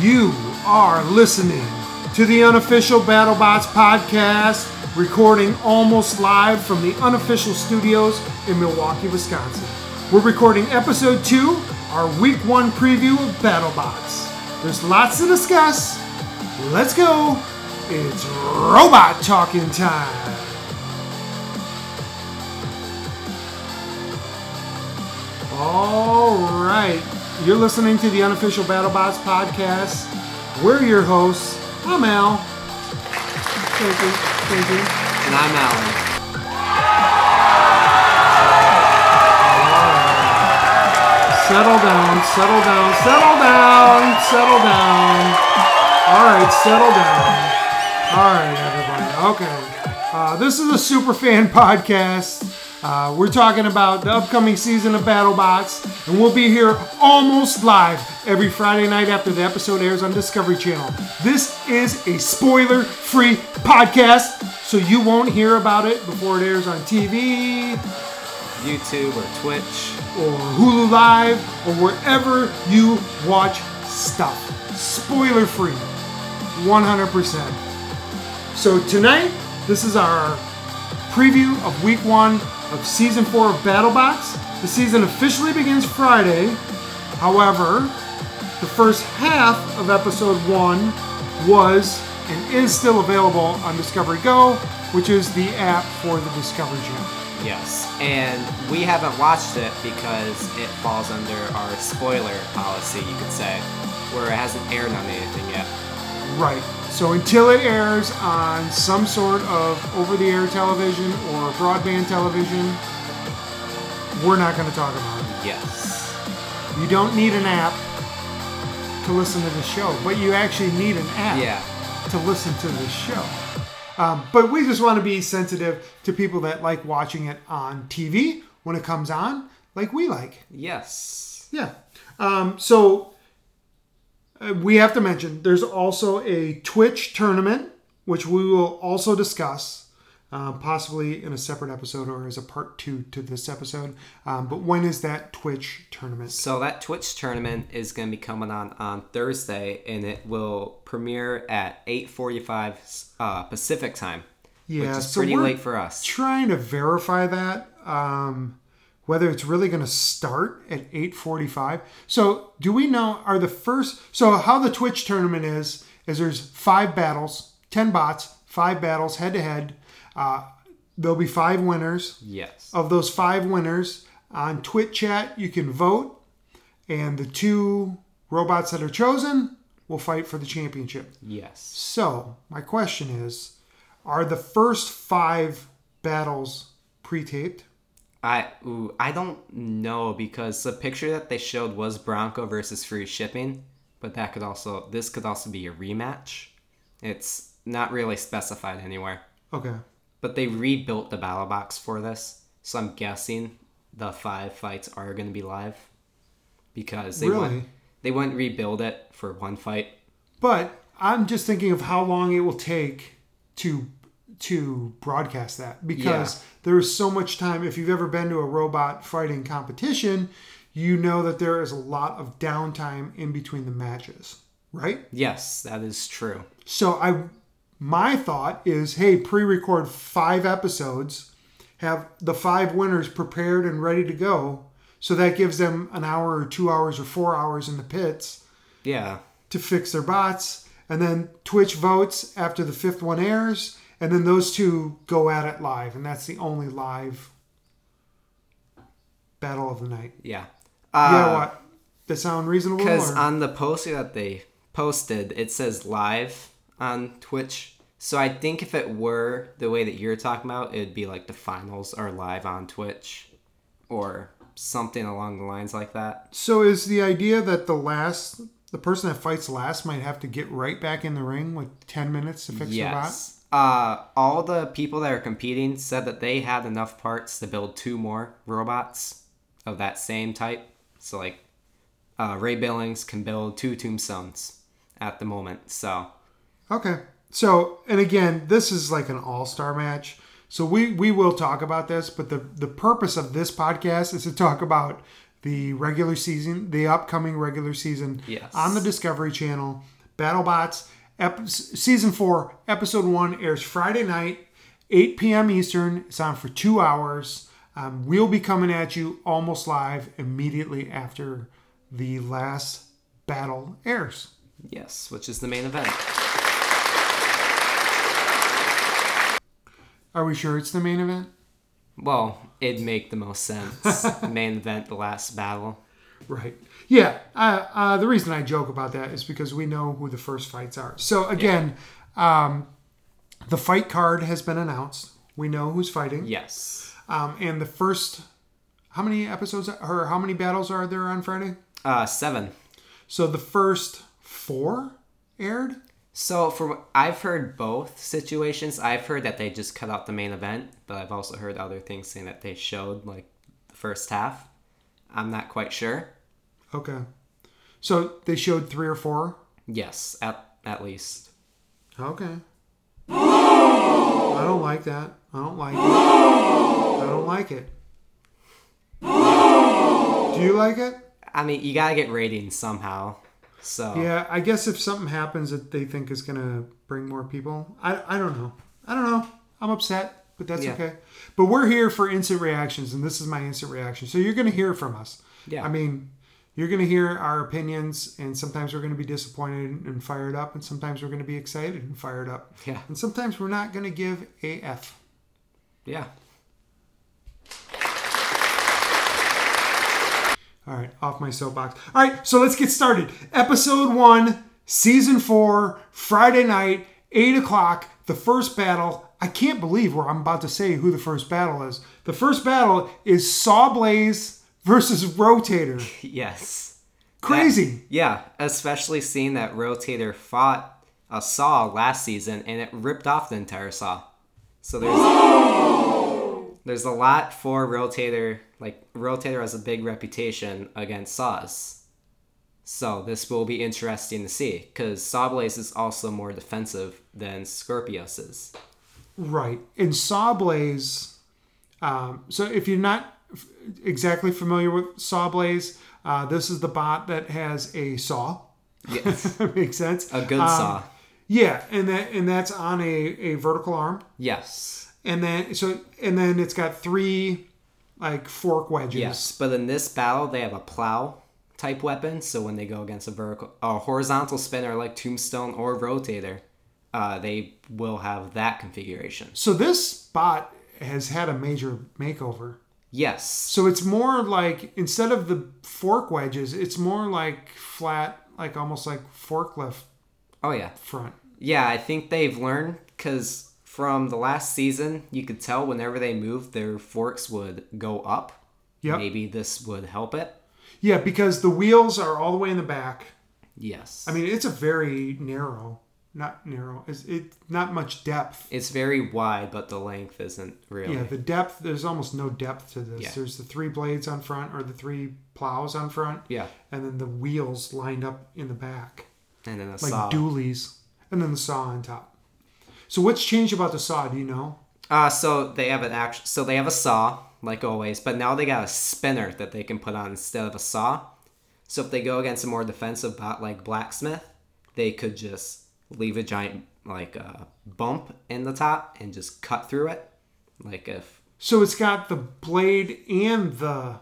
You are listening to the unofficial BattleBots podcast, recording almost live from the unofficial studios in Milwaukee, Wisconsin. We're recording episode 2, our week 1 preview of BattleBots. There's lots to discuss. Let's go. It's robot talking time. All right. You're listening to the unofficial BattleBots podcast. We're your hosts. I'm Al. Thank you. Thank you. And I'm Alan. Settle down. All right, settle down. All right, everybody. Okay. This is a super fan podcast. We're talking about the upcoming season of BattleBots, and we'll be here almost live every Friday night after the episode airs on Discovery Channel. This is a spoiler-free podcast, so you won't hear about it before it airs on TV, YouTube, or Twitch, or Hulu Live, or wherever you watch stuff. Spoiler-free, 100%. So tonight, this is our preview of week 1 of Season 4 of BattleBots. The season officially begins Friday. However, the first half of Episode 1 was and is still available on Discovery Go, which is the app for the Discovery Channel. Yes, and we haven't watched it because it falls under our spoiler policy, you could say, where it hasn't aired on anything yet. Right. So until it airs on some sort of over-the-air television or broadband television, we're not going to talk about it. Yes. You don't need an app to listen to the show, but you actually need an app to listen to the show. But we just want to be sensitive to people that like watching it on TV when it comes on, like we like. Yes. Yeah. So we have to mention, there's also a Twitch tournament, which we will also discuss, possibly in a separate episode or as a part 2 to this episode. But when is that Twitch tournament? So that Twitch tournament is going to be coming on Thursday, and it will premiere at 8:45 Pacific time, which is so pretty late for us. Trying to verify that. Whether it's really going to start at 8:45. So do we know, are the first... So how the Twitch tournament is there's 5 battles, 10 bots, 5 battles head-to-head. There'll be 5 winners. Yes. Of those 5 winners, on Twitch chat, you can vote. And the 2 robots that are chosen will fight for the championship. Yes. So my question is, are the first 5 battles pre-taped? I don't know, because the picture that they showed was Bronco versus Free Shipping, but this could also be a rematch. It's not really specified anywhere. Okay. But they rebuilt the battle box for this, so I'm guessing the 5 fights are going to be live, because they wouldn't rebuild it for one fight. But I'm just thinking of how long it will take to broadcast that, because there is so much time. If you've ever been to a robot fighting competition, you know that there is a lot of downtime in between the matches, right? Yes, that is true. So my thought is, hey, pre-record 5 episodes, have the 5 winners prepared and ready to go, so that gives them an hour or 2 hours or 4 hours in the pits to fix their bots, and then Twitch votes after the 5th one airs. And then those 2 go at it live, and that's the only live battle of the night. Yeah. What? Does that sound reasonable? Because on the poster that they posted, it says live on Twitch. So I think if it were the way that you're talking about, it'd be like the finals are live on Twitch or something along the lines like that. So is the idea that the person that fights last might have to get right back in the ring with 10 minutes to fix the bot? Yes. All the people that are competing said that they had enough parts to build 2 more robots of that same type. So, Ray Billings can build 2 Tombstones at the moment, so. Okay. So, and again, this is like an all-star match. So we will talk about this, but the purpose of this podcast is to talk about the regular season, the upcoming regular season, yes, on the Discovery Channel. BattleBots Season 4, Episode 1 airs Friday night, 8 p.m. Eastern. It's on for 2 hours. We'll be coming at you almost live immediately after the last battle airs. Yes, which is the main event. Are we sure it's the main event? Well, it'd make the most sense. Main event, the last battle. Right. Yeah. The reason I joke about that is because we know who the first fights are. So, again, yeah, the fight card has been announced. We know who's fighting. Yes. And the first... How many episodes or how many battles are there on Friday? 7. So the first 4 aired? So from I've heard both situations. I've heard that they just cut out the main event, but I've also heard other things saying that they showed like the first half. I'm not quite sure. Okay. So they showed 3 or 4? Yes, at least. Okay. I don't like that. I don't like it. I don't like it. Do you like it? I mean, you gotta get ratings somehow. So yeah, I guess if something happens that they think is gonna bring more people, I don't know. I don't know. I'm upset, but that's okay. But we're here for instant reactions, and this is my instant reaction. So you're gonna hear from us. Yeah. I mean, you're gonna hear our opinions, and sometimes we're gonna be disappointed and fired up, and sometimes we're gonna be excited and fired up. Yeah. And sometimes we're not gonna give a F. Yeah. All right, off my soapbox. All right, so let's get started. Episode 1, Season 4, Friday night, 8 o'clock, the first battle. I can't believe where I'm about to say who the first battle is. The first battle is Sawblaze versus Rotator. Yes. Crazy. Yeah, especially seeing that Rotator fought a saw last season, and it ripped off the entire saw. So there's a lot for Rotator. Like, Rotator has a big reputation against saws. So this will be interesting to see, because Sawblaze is also more defensive than Scorpios is. Right. And Sawblaze, so if you're not exactly familiar with Sawblaze, this is the bot that has a saw. Yes. Makes sense. A good saw. Yeah, and that's on a vertical arm. Yes. And then it's got 3... like fork wedges. Yes, but in this battle they have a plow type weapon, so when they go against a horizontal spinner like Tombstone or Rotator, they will have that configuration. So this bot has had a major makeover. Yes. So it's more like, instead of the fork wedges, it's more like flat, like almost like forklift. Oh yeah. Front. Yeah, I think they've learned, because from the last season, you could tell whenever they moved, their forks would go up. Yep. Maybe this would help it. Yeah, because the wheels are all the way in the back. Yes. I mean, it's a very narrow. It's not much depth. It's very wide, but the length isn't really. Yeah, the depth, there's almost no depth to this. Yeah. There's the 3 blades on front, or the 3 plows on front. Yeah. And then the wheels lined up in the back. And then saw. Like dualies. And then the saw on top. So what's changed about the saw? Do you know? So they have a saw, like always, but now they got a spinner that they can put on instead of a saw. So if they go against a more defensive bot like Blacksmith, they could just leave a giant bump in the top and just cut through it. So it's got the blade and the.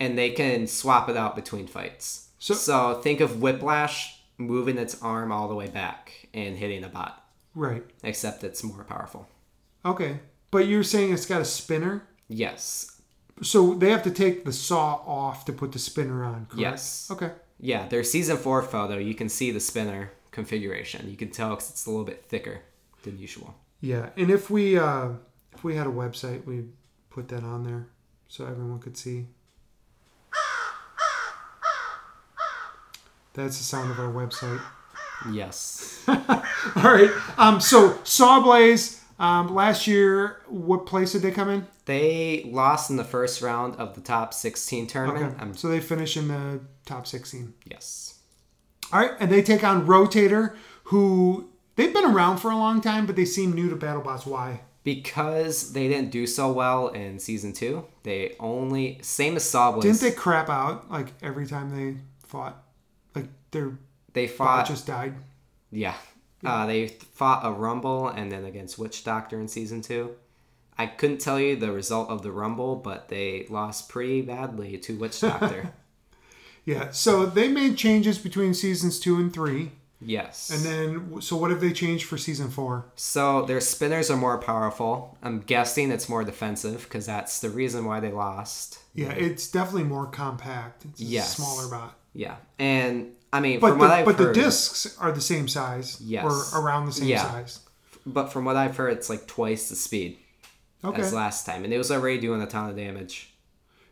And they can swap it out between fights. So think of Whiplash moving its arm all the way back and hitting a bot. Right. Except it's more powerful. Okay. But you're saying it's got a spinner? Yes. So they have to take the saw off to put the spinner on, correct? Yes. Okay. Yeah, their season 4 photo, you can see the spinner configuration. You can tell because it's a little bit thicker than usual. Yeah, and if we had a website, we'd put that on there so everyone could see. That's the sound of our website. Yes. All right. So Sawblaze, last year, what place did they come in? They lost in the first round of the top 16 tournament. Okay. So they finish in the top 16. Yes. All right. And they take on Rotator, who they've been around for a long time, but they seem new to BattleBots. Why? because they didn't do so well in season 2, they only, same as Sawblaze. Didn't they crap out like every time they fought? Like they fought just died. Yeah. They fought a Rumble and then against Witch Doctor in season 2. I couldn't tell you the result of the Rumble, but they lost pretty badly to Witch Doctor. Yeah, so they made changes between seasons 2 and 3. Yes. And then, so what have they changed for season 4? So their spinners are more powerful. I'm guessing it's more defensive because that's the reason why they lost. Yeah, it's definitely more compact. It's a smaller bot. Yeah, and I mean, but from what I've heard... But the discs are the same size. Yes. Or around the same size. But from what I've heard, it's like twice the speed as last time. And it was already doing a ton of damage.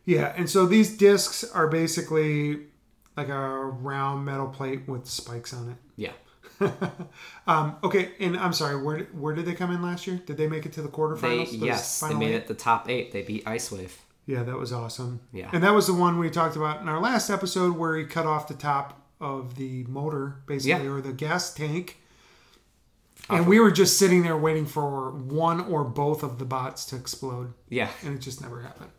Yeah, and so these discs are basically like a round metal plate with spikes on it. Yeah. Okay, and I'm sorry, where did they come in last year? Did they make it to the quarterfinals? They made it the top 8. They beat Ice Wave. Yeah, that was awesome. Yeah. And that was the one we talked about in our last episode where he cut off the top of the motor, basically, or the gas tank. Awful. And we were just sitting there waiting for one or both of the bots to explode. Yeah. And it just never happened.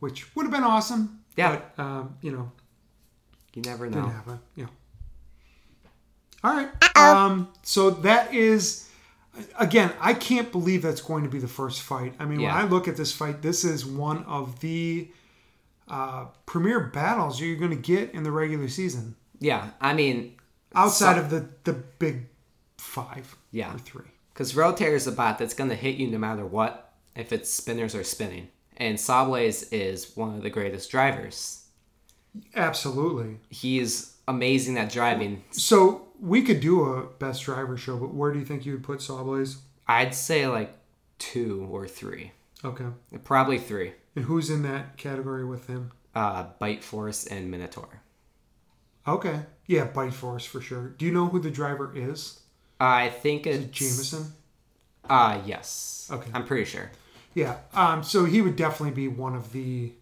Which would have been awesome. Yeah. But, you never know. Didn't happen. Yeah. All right. So that is, again, I can't believe that's going to be the first fight. I mean, when I look at this fight, this is one of the premier battles you're going to get in the regular season. Yeah. I mean, outside of the big 5 or 3. Because Rotator is a bot that's going to hit you no matter what, if its spinners are spinning. And Sawblaze is one of the greatest drivers. Absolutely. He is amazing at driving. So we could do a best driver show, but where do you think you would put Sawblaze? I'd say like 2 or 3. Okay. Probably 3. And who's in that category with him? Bite Force and Minotaur. Okay. Yeah, Bite Force for sure. Do you know who the driver is? I think it's... Is it Jameson? Yes. Okay. I'm pretty sure. Yeah, so he would definitely be one of the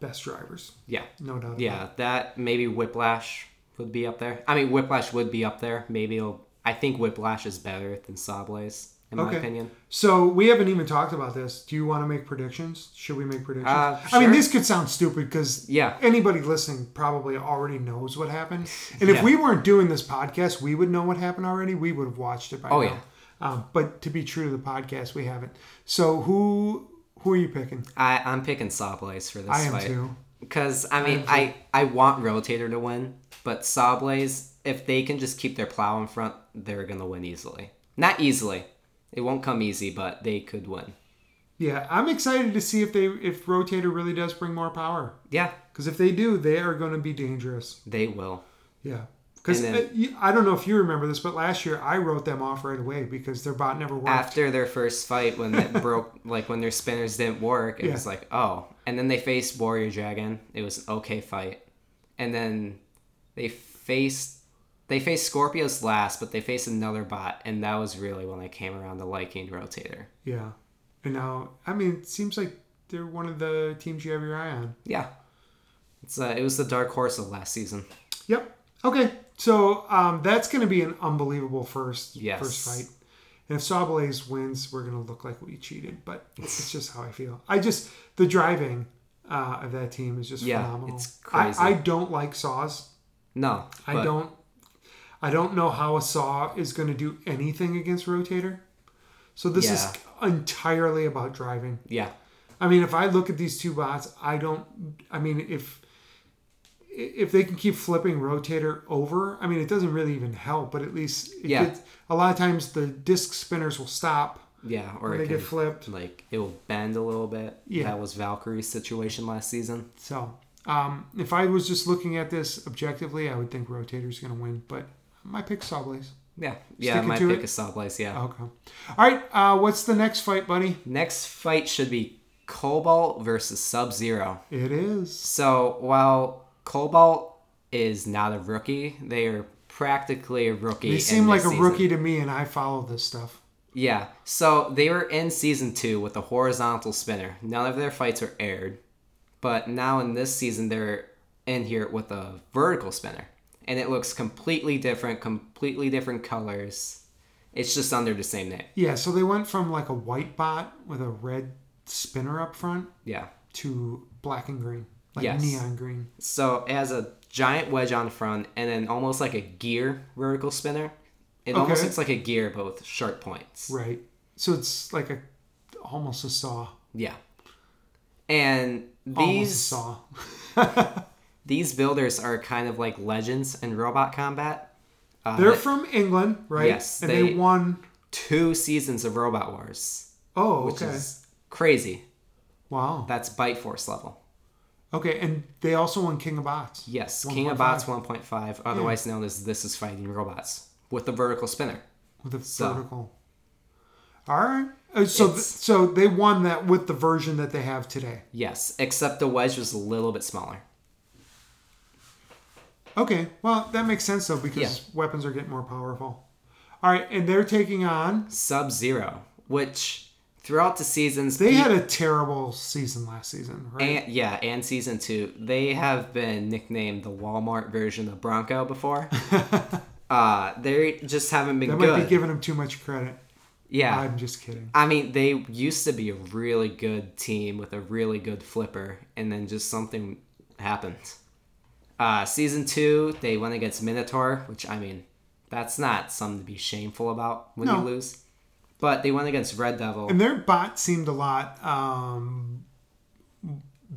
best drivers. Yeah. No doubt about it. That, maybe Whiplash would be up there. I mean, Whiplash would be up there. Maybe I think Whiplash is better than Sawblaze, in my opinion. So we haven't even talked about this. Do you want to make predictions? Should we make predictions? Sure. I mean, this could sound stupid because anybody listening probably already knows what happened. And if we weren't doing this podcast, we would know what happened already. We would have watched it by now. Oh, yeah. But to be true to the podcast, we haven't. So who are you picking? I'm picking Sawblaze for this fight. I am too. Because, I mean, I want Rotator to win, but Sawblaze, if they can just keep their plow in front, they're going to win easily. Not easily. It won't come easy, but they could win. Yeah, I'm excited to see if Rotator really does bring more power. Yeah. Because if they do, they are going to be dangerous. They will. Yeah. Because I don't know if you remember this, but last year I wrote them off right away because their bot never worked. After their first fight when it broke, like when their spinners didn't work, it was like, oh. And then they faced Warrior Dragon. It was an okay fight. And then they faced Scorpios last, but they faced another bot. And that was really when I came around to liking Rotator. Yeah. And now, I mean, it seems like they're one of the teams you have your eye on. Yeah. It was the dark horse of last season. Yep. Okay. So that's going to be an unbelievable first fight. And if Sawblaze wins, we're going to look like we cheated. But it's just how I feel. The driving of that team is just phenomenal. It's crazy. I don't like saws. No. I don't know how a saw is going to do anything against Rotator. So this is entirely about driving. Yeah. I mean, if I look at these two bots, if they can keep flipping Rotator over, I mean, it doesn't really even help, but at least it gets, a lot of times the disc spinners will stop. Yeah, or they get flipped. Like, it will bend a little bit. Yeah. That was Valkyrie's situation last season. So, if I was just looking at this objectively, I would think Rotator's going to win, but my pick is Sawblaze. Yeah, my pick is Sawblaze, yeah. Okay. All right, what's the next fight, buddy? Next fight should be Cobalt versus Sub-Zero. It is. So, while... Cobalt is not a rookie. They are practically a rookie. They seem like a rookie to me, and I follow this stuff. Yeah. So they were in season 2 with a horizontal spinner. None of their fights are aired. But now in this season, they're in here with a vertical spinner. And it looks completely different colors. It's just under the same name. Yeah, so they went from like a white bot with a red spinner up front to black and green, like neon green. So it has a giant wedge on the front and then almost like a gear vertical spinner. It almost looks like a gear, but with sharp points. Right. So it's like a almost a saw. Yeah. And these... Almost a saw. These builders are kind of like legends in robot combat. They're from England, right? Yes. And they won... 2 seasons of Robot Wars. Oh, okay. Which is crazy. Wow. That's Bite Force level. Okay, and they also won King of Bots. Yes, 1. King of Bots 1.5, otherwise known as This is Fighting Robots, with a vertical spinner. With a vertical... All right. So they won that with the version that they have today. Yes, except the wedge was a little bit smaller. Okay, well, that makes sense, though, because weapons are getting more powerful. All right, and they're taking on... Sub-Zero, which throughout the seasons... They had a terrible season last season, right? And season 2. They have been nicknamed the Walmart version of Bronco before. They just haven't been good. That might be giving them too much credit. Yeah. I'm just kidding. I mean, they used to be a really good team with a really good flipper, and then just something happened. Season 2, they went against Minotaur, which, I mean, that's not something to be shameful about when you lose. But they went against Red Devil. And their bot seemed a lot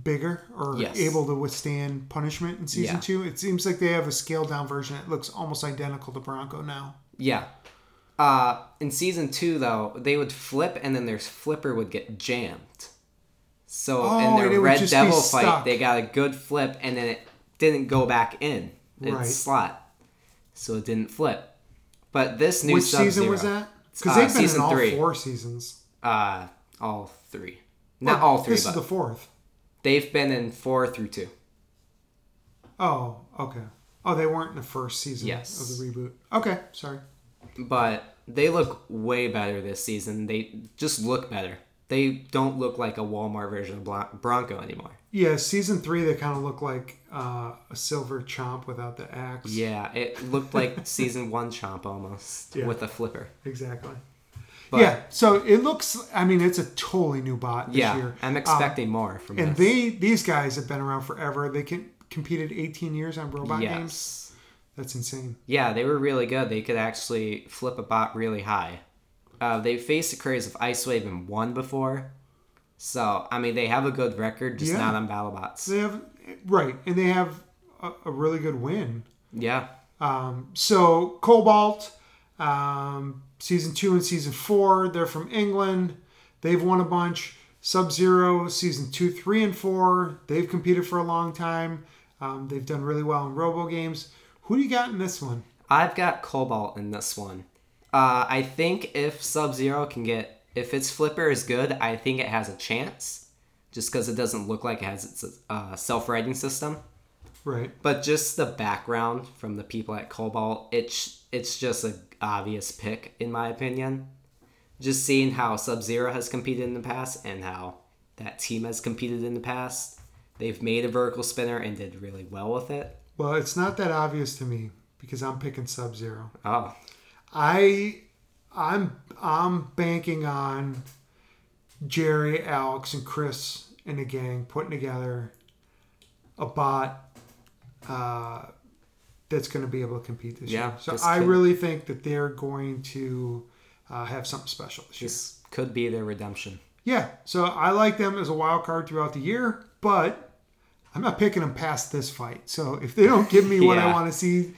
bigger or able to withstand punishment in Season 2. It seems like they have a scaled-down version that looks almost identical to Bronco now. Yeah. In Season 2, though, they would flip, and then their flipper would get jammed. So in their Red Devil fight, they got a good flip, and then it didn't go back in its slot, so it didn't flip. But this new Sub-Zero. Which season was that? Because they've been in all 4 seasons. All 3. Not all 3, but... This is the 4th. They've been in 4 through 2. Oh, okay. Oh, they weren't in the first season of the reboot. Okay, sorry. But they look way better this season. They just look better. They don't look like a Walmart version of Bronco anymore. Yeah, season 3, they kind of look like a silver chomp without the axe. Yeah, it looked like season 1 chomp almost with a flipper. Exactly. But, so it looks, I mean, it's a totally new bot this year. I'm expecting more from this. And these guys have been around forever. They competed 18 years on robot games. That's insane. Yeah, they were really good. They could actually flip a bot really high. They faced the craze of Ice Wave and won before. So, I mean, they have a good record, just not on BattleBots. They have, right, and they have a really good win. Yeah. So, Cobalt, Season 2 and Season 4, they're from England. They've won a bunch. Sub-Zero, Season 2, 3, and 4, they've competed for a long time. They've done really well in Robo games. Who do you got in this one? I've got Cobalt in this one. I think if Sub-Zero can get... If its flipper is good, I think it has a chance. Just because it doesn't look like it has its self-righting system. Right. But just the background from the people at Cobalt, it's just an obvious pick, in my opinion. Just seeing how Sub-Zero has competed in the past and how that team has competed in the past. They've made a vertical spinner and did really well with it. Well, it's not that obvious to me because I'm picking Sub-Zero. Oh, I'm banking on Jerry, Alex, and Chris and the gang putting together a bot that's going to be able to compete this year. So I really think that they're going to have something special this year. This could be their redemption. Yeah. So I like them as a wild card throughout the year, but I'm not picking them past this fight. So if they don't give me what I want to see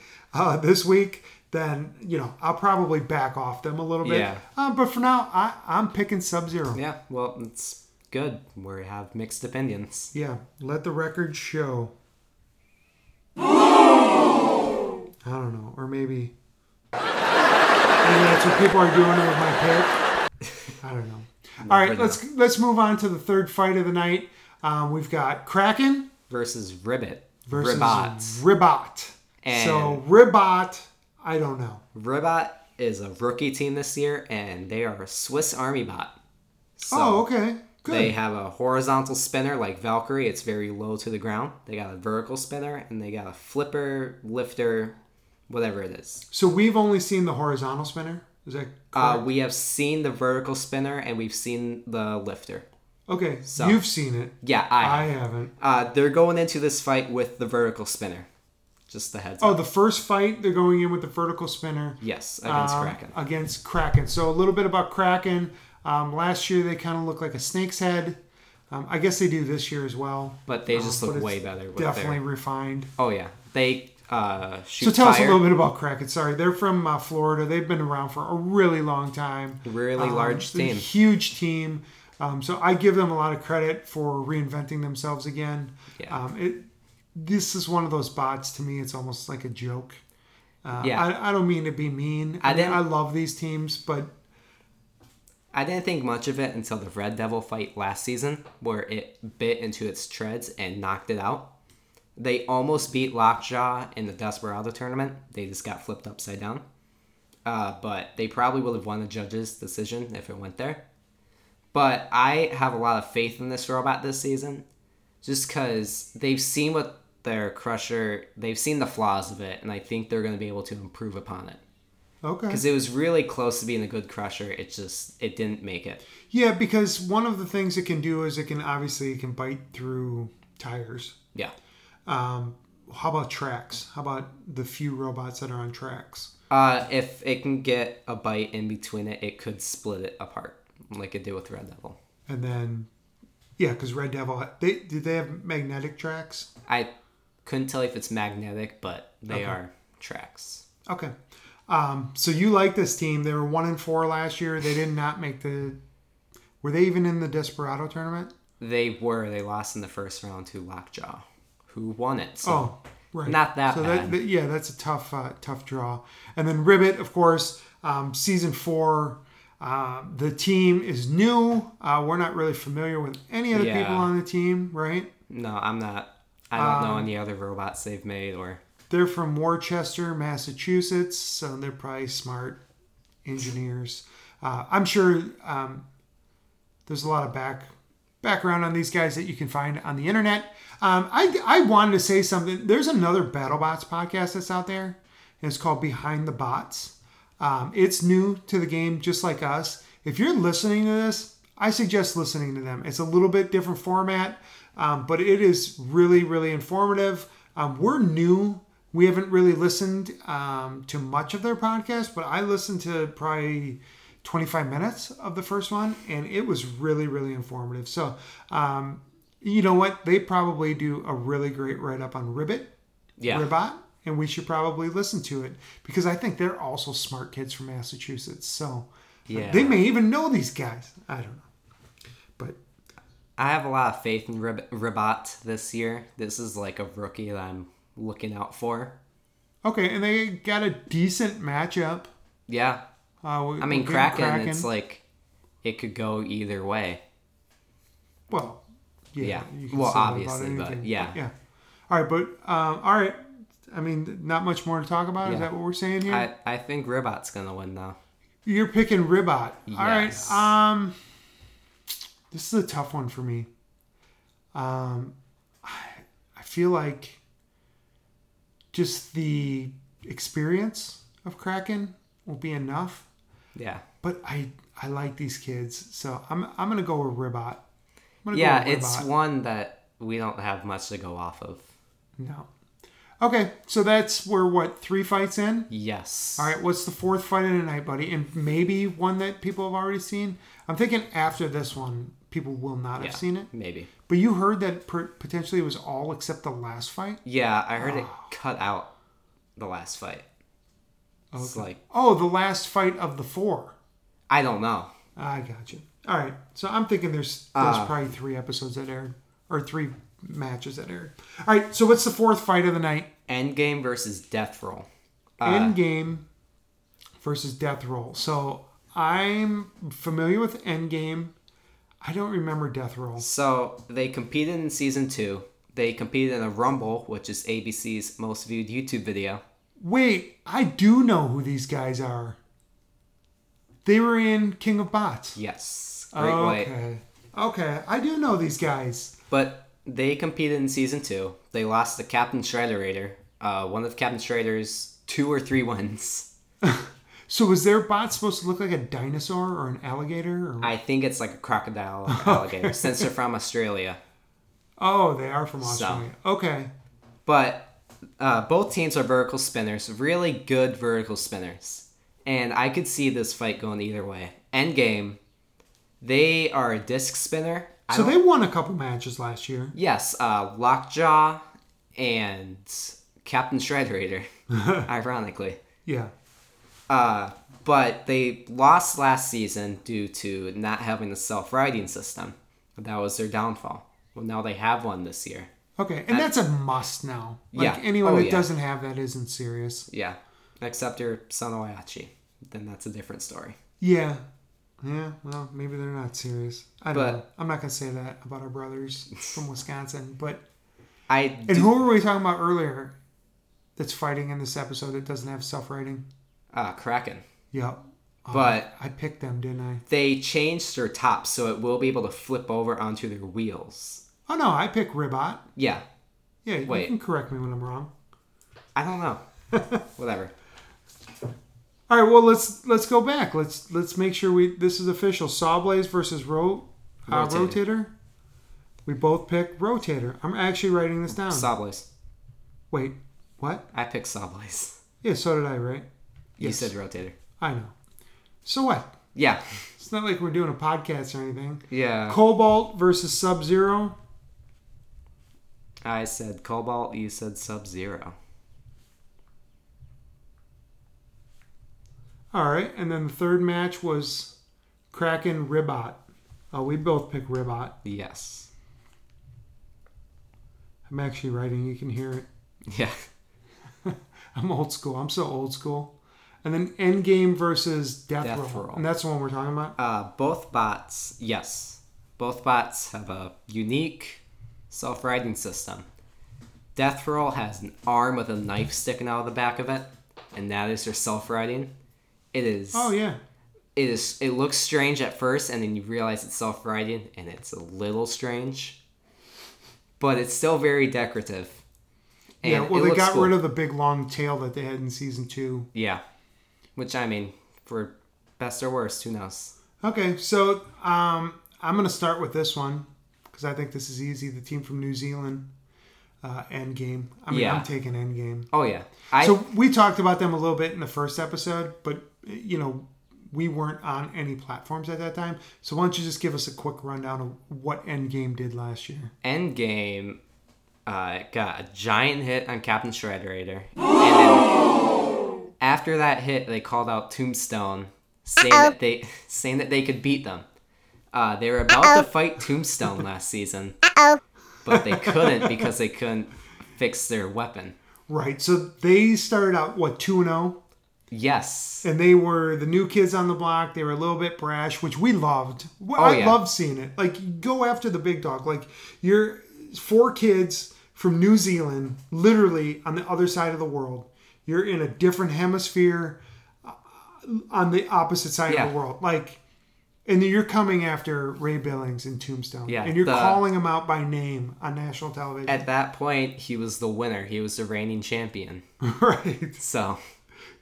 this week, then, you know, I'll probably back off them a little bit. Yeah. But for now, I'm picking Sub-Zero. Yeah, well, it's good. We have mixed opinions. Yeah, let the record show. I don't know, or maybe that's what people are doing with my pick. I don't know. All right, let's move on to the third fight of the night. We've got Kraken versus Ribbot. Ribbot. And so Ribbot... I don't know. Ribbot is a rookie team this year, and they are a Swiss Army bot. So okay. Good. They have a horizontal spinner like Valkyrie. It's very low to the ground. They got a vertical spinner, and they got a flipper, lifter, whatever it is. So we've only seen the horizontal spinner? Is that correct? We have seen the vertical spinner and we've seen the lifter. Okay, so you've seen it. Yeah, I haven't. They're going into this fight with the vertical spinner. Just the heads up. Oh, the first fight, they're going in with the vertical spinner. Yes, against Kraken. Against Kraken. So a little bit about Kraken. Last year, they kind of looked like a snake's head. I guess they do this year as well. But they just look way better. With definitely their... refined. Oh, yeah. They shoot fire. So tell us a little bit about Kraken. Sorry, they're from Florida. They've been around for a really long time. Really large team. Huge team. So I give them a lot of credit for reinventing themselves again. Yeah. This is one of those bots, to me, it's almost like a joke. Yeah. I don't mean to be mean. I love these teams, but... I didn't think much of it until the Red Devil fight last season, where it bit into its treads and knocked it out. They almost beat Lockjaw in the Desperado tournament. They just got flipped upside down. But they probably would have won the judges' decision if it went there. But I have a lot of faith in this robot this season, just because they've seen what their Crusher, they've seen the flaws of it, and I think they're going to be able to improve upon it. Okay. Because it was really close to being a good Crusher, it didn't make it. Yeah, because one of the things it can do is it can bite through tires. Yeah. How about tracks? How about the few robots that are on tracks? If it can get a bite in between it, it could split it apart. Like it did with Red Devil. And then, yeah, because Red Devil, did they have magnetic tracks? I couldn't tell if it's magnetic, but they are tracks. Okay. So you like this team. They were 1-4 last year. They did not make the... Were they even in the Desperado tournament? They were. They lost in the first round to Lockjaw, who won it. So right. Not that so bad. That's a tough, tough draw. And then Ribbot, of course, season 4... the team is new. We're not really familiar with any other people on the team, right? No, I'm not. I don't know any other robots they've made. Or they're from Worcester, Massachusetts, so they're probably smart engineers. I'm sure there's a lot of background on these guys that you can find on the internet. I wanted to say something. There's another BattleBots podcast that's out there, and it's called Behind the Bots. It's new to the game, just like us. If you're listening to this, I suggest listening to them. It's a little bit different format, but it is really, really informative. We're new. We haven't really listened to much of their podcast, but I listened to probably 25 minutes of the first one, and it was really, really informative. So you know what? They probably do a really great write-up on Ribbot. Yeah. Ribbot. And we should probably listen to it because I think they're also smart kids from Massachusetts. So they may even know these guys. I don't know. But I have a lot of faith in Ribbot this year. This is like a rookie that I'm looking out for. Okay, and they got a decent matchup. Yeah. Kraken, it's like it could go either way. Well, you can say obviously, about anything, but yeah. All right, all right. I mean, not much more to talk about? Yeah. Is that what we're saying here? I think Ribbot's going to win, though. You're picking Ribbot. Yes. All right. This is a tough one for me. I feel like just the experience of Kraken will be enough. Yeah. But I like these kids, so I'm going to go with Ribbot. It's one that we don't have much to go off of. No. Okay, so we're 3 fights in? Yes. All right, what's the 4th fight of the night, buddy? And maybe one that people have already seen? I'm thinking after this one, people will not have seen it. Maybe. But you heard that potentially it was all except the last fight? Yeah, I heard it cut out the last fight. Okay. It's like... Oh, the last fight of the 4. I don't know. I got you. All right, so I'm thinking there's probably 3 episodes that aired, or 3... matches that aired. All right, so what's the 4th fight of the night? Endgame versus Death Roll. Endgame versus Death Roll. So I'm familiar with Endgame. I don't remember Death Roll. So they competed in season 2. They competed in a Rumble, which is ABC's most viewed YouTube video. Wait, I do know who these guys are. They were in King of Bots. Yes. Great white. Okay, I do know these guys. But... They competed in season 2. They lost to Captain Shrederator. One of Captain Shrederator's 2 or 3 wins. So is their bot supposed to look like a dinosaur or an alligator? Or... I think it's like a crocodile alligator, since they're from Australia. Oh, they are from Australia. So, okay. But both teams are vertical spinners, really good vertical spinners. And I could see this fight going either way. Endgame, they are a disc spinner. So they won a couple matches last year. Yes, Lockjaw and Captain Shrederator, ironically. Yeah. But they lost last season due to not having the self-righting system. That was their downfall. Well, now they have one this year. Okay, and that's a must now. Like, yeah. Anyone that doesn't have that isn't serious. Yeah, except your Son of Whyachi. Then that's a different story. Yeah. Yeah, well, maybe they're not serious. I don't know. I'm not going to say that about our brothers from Wisconsin, but... who were we talking about earlier that's fighting in this episode that doesn't have self-rating? Kraken. Yep. But... I picked them, didn't I? They changed their top, so it will be able to flip over onto their wheels. Oh, no, I picked Ribbot. Yeah. Yeah, you can correct me when I'm wrong. I don't know. Whatever. All right, well, let's go back. Let's make sure this is official. Sawblaze versus Rotator. We both picked Rotator. I'm actually writing this down. Sawblaze. Wait, what? I picked Sawblaze. Yeah, so did I, right? Yes. You said Rotator. I know. So what? Yeah. It's not like we're doing a podcast or anything. Yeah. Cobalt versus Sub-Zero. I said Cobalt. You said Sub-Zero. All right, and then the third match was Kraken Ribbot. Oh, we both picked Ribbot. Yes. I'm actually writing. You can hear it. Yeah. I'm old school. I'm so old school. And then Endgame versus Death Roll. And that's the one we're talking about? Both bots, yes. Both bots have a unique self-riding system. Death Roll has an arm with a knife sticking out of the back of it, and that is their self-riding. It is. Oh, yeah. It looks strange at first, and then you realize it's self-riding, and it's a little strange. But it's still very decorative. And yeah, well, they got rid of the big long tail that they had in Season 2. Yeah. Which, I mean, for best or worst, who knows? Okay, so I'm going to start with this one, because I think this is easy. The team from New Zealand, Endgame. I mean, yeah. I'm taking Endgame. Oh, yeah. So we talked about them a little bit in the first episode, but, you know, we weren't on any platforms at that time. So why don't you just give us a quick rundown of what Endgame did last year? Endgame got a giant hit on Captain Shrederator. And then after that hit, they called out Tombstone, saying that they could beat them. They were about to fight Tombstone last season, but they couldn't because they couldn't fix their weapon. Right, so they started out, 2-0? Yes. And they were the new kids on the block. They were a little bit brash, which we loved. I loved seeing it. Like, go after the big dog. Like, you're... 4 kids from New Zealand, literally on the other side of the world. You're in a different hemisphere on the opposite side of the world. Like, and you're coming after Ray Billings and Tombstone. Yeah, and you're calling him out by name on national television. At that point, he was the winner. He was the reigning champion. Right. So.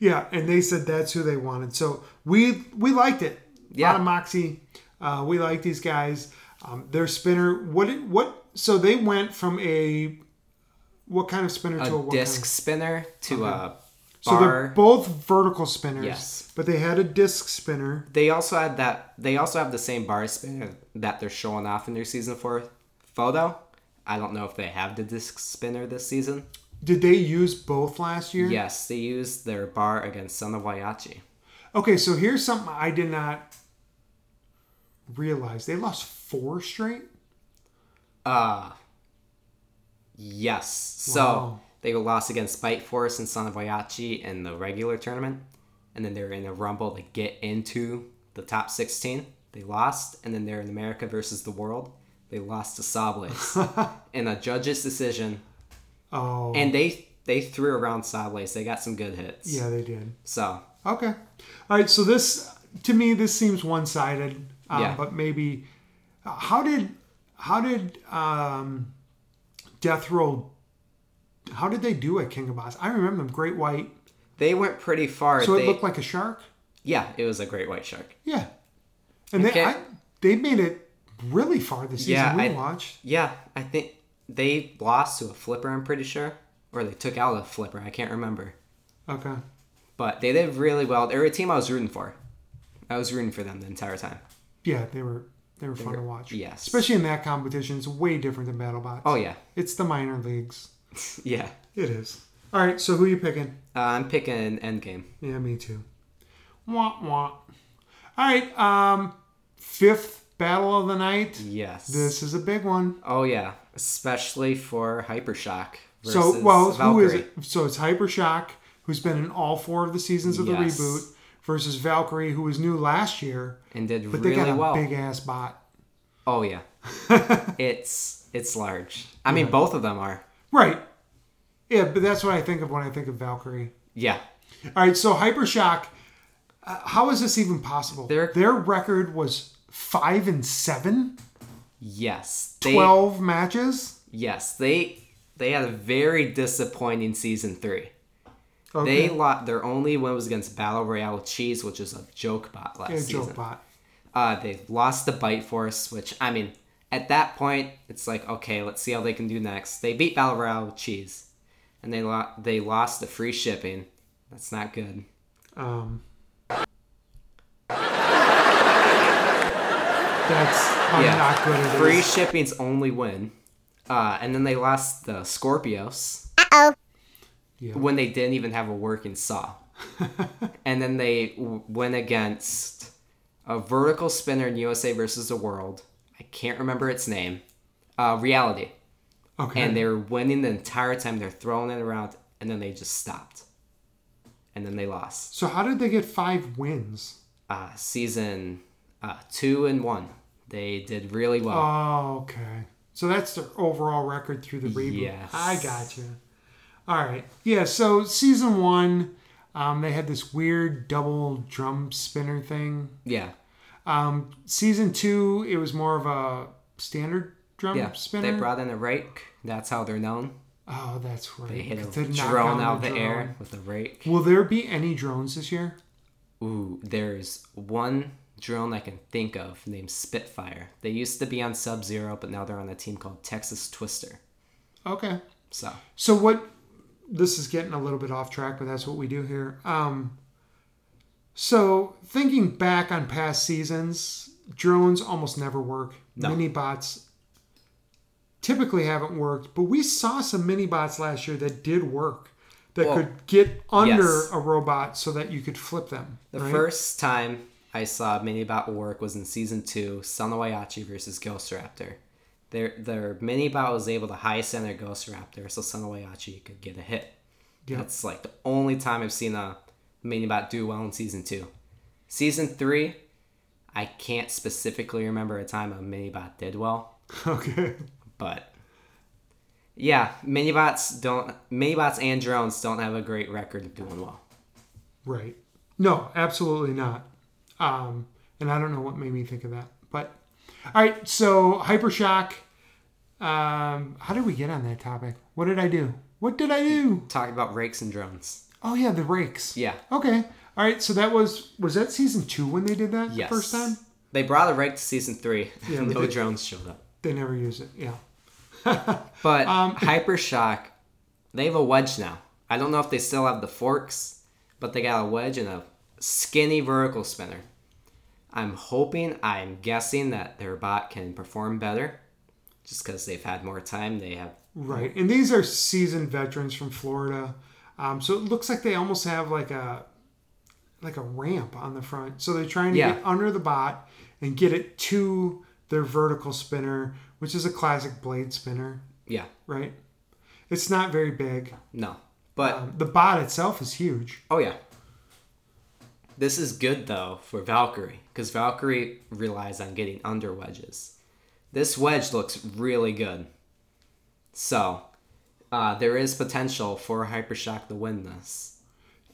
Yeah, and they said that's who they wanted. So we liked it. Yeah. A lot of moxie. We like these guys. Their spinner, So they went from what kind of spinner to a disc spinner to a bar. So they're both vertical spinners. Yes. But they had a disc spinner. They also had that. They also have the same bar spinner that they're showing off in their season 4 photo. I don't know if they have the disc spinner this season. Did they use both last year? Yes, they used their bar against Son of Whyachi. Okay, so here's something I did not realize. They lost 4 straight? Yes. Wow. So they lost against Bite Force and Son of Whyachi in the regular tournament. And then they're in a rumble to get into the top 16. They lost. And then they're in America versus the world. They lost to Sawblaze in a judge's decision. Oh. And they threw around Sawblaze. They got some good hits. Yeah, they did. So. Okay. All right. So this, to me, this seems one-sided. But maybe, how did Death Roll, how did they do at King of Bots? I remember them. Great White. They went pretty far. So it looked like a shark? Yeah, it was a great white shark. Yeah. And they made it really far this season. Yeah, we watched. Yeah, I think they lost to a flipper, I'm pretty sure. Or they took out a flipper. I can't remember. Okay. But they did really well. They were a team I was rooting for. I was rooting for them the entire time. Yeah, they were fun to watch. Yes. Especially in that competition. It's way different than BattleBots. Oh, yeah. It's the minor leagues. Yeah. It is. All right, so who are you picking? I'm picking Endgame. Yeah, me too. Wah, wah. All right, fifth battle of the night. Yes. This is a big one. Oh, yeah. Especially for Hyper Shock versus Valkyrie. Who is it? So it's Hyper Shock, who's been in all four of the seasons of the reboot, versus Valkyrie, who was new last year. And did really well. But they got a big-ass bot. Oh, yeah. It's large. I mean, both of them are. Right. Yeah, but that's what I think of when I think of Valkyrie. Yeah. All right, so Hyper Shock, how is this even possible? Their record was 5-7? Yes. 12 matches? Yes. They had a very disappointing season 3. Okay. Their only win was against Battle Royale Cheese, which is a joke bot last season. Joke bot. They lost to Bite Force, which, I mean, at that point, it's like, okay, let's see how they can do next. They beat Battle Royale Cheese. And they lost the Free Shipping. That's not good. Not good at Free Shipping's only win. And then they lost the Scorpios. Uh-oh. Yeah. When they didn't even have a working saw. And then they went against a vertical spinner in USA versus the World. I can't remember its name. Reality. Okay. And they were winning the entire time. They're throwing it around, and then they just stopped. And then they lost. So how did they get 5 wins? Season 2 and 1. They did really well. Oh, okay. So that's their overall record through the reboot. Yes. I got you. All right. Yeah, so season 1, they had this weird double drum spinner thing. Yeah. Season 2, it was more of a standard drum spinner. They brought in a rake. That's how they're known. Oh, that's right. They hit a drone out of the air with a rake. Will there be any drones this year? Ooh, there's one drone I can think of named Spitfire. They used to be on Sub-Zero, but now they're on a team called Texas Twister. Okay. So what... This is getting a little bit off track, but that's what we do here. So thinking back on past seasons, drones almost never work. No. Mini bots typically haven't worked, but we saw some mini bots last year that did work, that could get under a robot so that you could flip them. The first time I saw a mini bot work was in season 2, Son of Whyachi versus Ghost Raptor. Their mini bot was able to high center Ghost Raptor, so Son of Whyachi could get a hit. Yep. That's like the only time I've seen a mini bot do well in season 2. Season 3, I can't specifically remember a time a mini bot did well. Okay. But yeah, minibots and drones don't have a great record of doing well. Right. No, absolutely not. And I don't know what made me think of that. But all right, so Hyper Shock. How did we get on that topic? What did I do? Talking about rakes and drones. Oh yeah, the rakes. Yeah. Okay. All right, so that was that season 2 when they did that the first time? They brought a rake to season 3. Yeah, no drones showed up. They never use it, yeah. But Hyper Shock, they have a wedge now. I don't know if they still have the forks, but they got a wedge and a skinny vertical spinner. I'm guessing that their bot can perform better just because they've had more time. They have. Right. And these are seasoned veterans from Florida. So it looks like they almost have like a ramp on the front. So they're trying to get under the bot and get it to their vertical spinner, which is a classic blade spinner. Yeah. Right? It's not very big. No. But the bot itself is huge. Oh, yeah. This is good, though, for Valkyrie, because Valkyrie relies on getting under wedges. This wedge looks really good. So, there is potential for Hyper Shock to win this.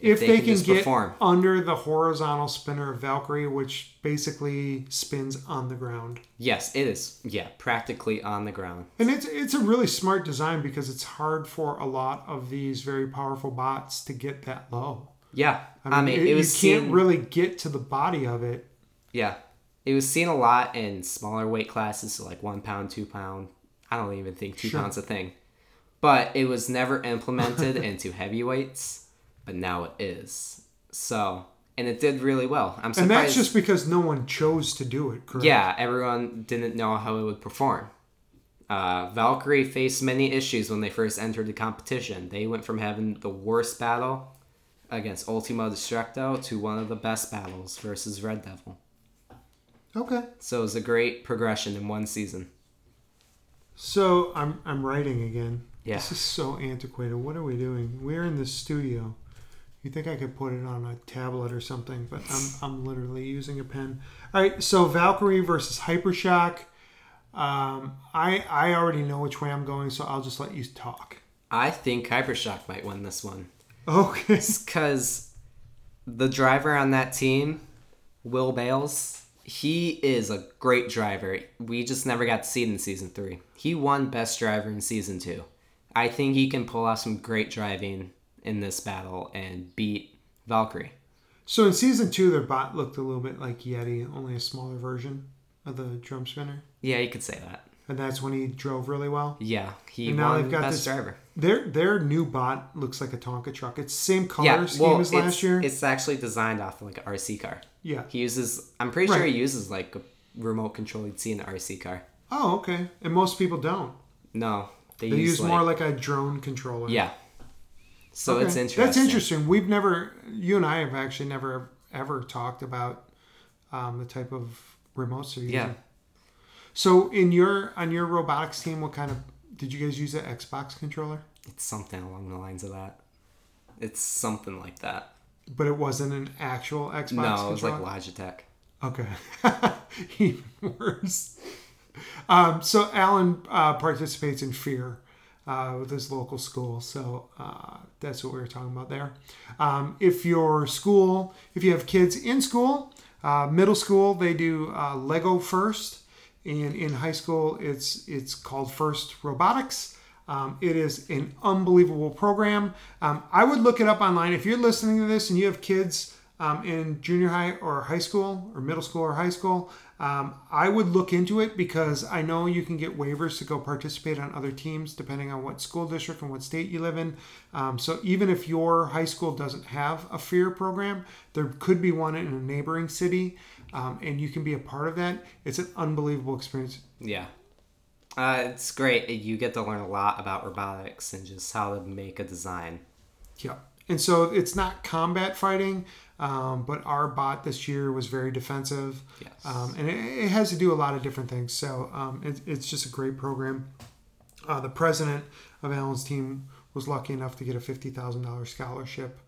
If they can get under the horizontal spinner of Valkyrie, which basically spins on the ground. Yes, it is. Yeah, practically on the ground. And it's a really smart design because it's hard for a lot of these very powerful bots to get that low. Yeah. I mean it was seen... You can't really get to the body of it. Yeah. It was seen a lot in smaller weight classes, so like 1 pound, 2 pound. I don't even think two pounds a thing. But it was never implemented into heavyweights, but now it is. So... And it did really well. I'm surprised. And that's just because no one chose to do it, correct? Yeah, everyone didn't know how it would perform. Valkyrie faced many issues when they first entered the competition. They went from having the worst battle against Ultimo Destructo to one of the best battles versus Red Devil. Okay. So it was a great progression in one season. So I'm writing again. Yeah. This is so antiquated. What are we doing? We're in the studio. You think I could put it on a tablet or something, but I'm literally using a pen. All right, so Valkyrie versus Hyper Shock. I already know which way I'm going, so I'll just let you talk. I think Hyper Shock might win this one. Okay. Because the driver on that team, Will Bales, he is a great driver. We just never got to see it in Season 3. He won Best Driver in Season 2. I think he can pull off some great driving in this battle and beat Valkyrie. So in Season 2, their bot looked a little bit like Yeti, only a smaller version of the drum spinner. Yeah, you could say that. And that's when he drove really well? Yeah, he and now won the best driver. Their new bot looks like a Tonka truck. It's the same color scheme as last year. It's actually designed off of like an RC car. Yeah. I'm pretty sure he uses like a remote-controlled RC car. Oh, okay. And most people don't. No. They use more like a drone controller. Yeah. So okay. It's interesting. That's interesting. You and I have actually never ever talked about the type of remotes you're using. Yeah. So on your robotics team, what kind of, did you guys use an Xbox controller? It's something along the lines of that. It's something like that. But it wasn't an actual Xbox controller? No, it was like Logitech. Okay. Even worse. So Alan participates in FEAR. With his local school. So that's what we were talking about there. If you have kids in school, middle school, they do Lego First. And in high school, it's called First Robotics. It is an unbelievable program. I would look it up online. If you're listening to this and you have kids in junior high or high school or middle school or high school, I would look into it because I know you can get waivers to go participate on other teams depending on what school district and what state you live in. So even if your high school doesn't have a FEAR program, there could be one in a neighboring city, and you can be a part of that. It's an unbelievable experience. Yeah. It's great. You get to learn a lot about robotics and just how to make a design. Yeah. And so it's not combat fighting. But our bot this year was very defensive. Yes. And it has to do a lot of different things. So it's just a great program. The president of Alan's team was lucky enough to get a $50,000 scholarship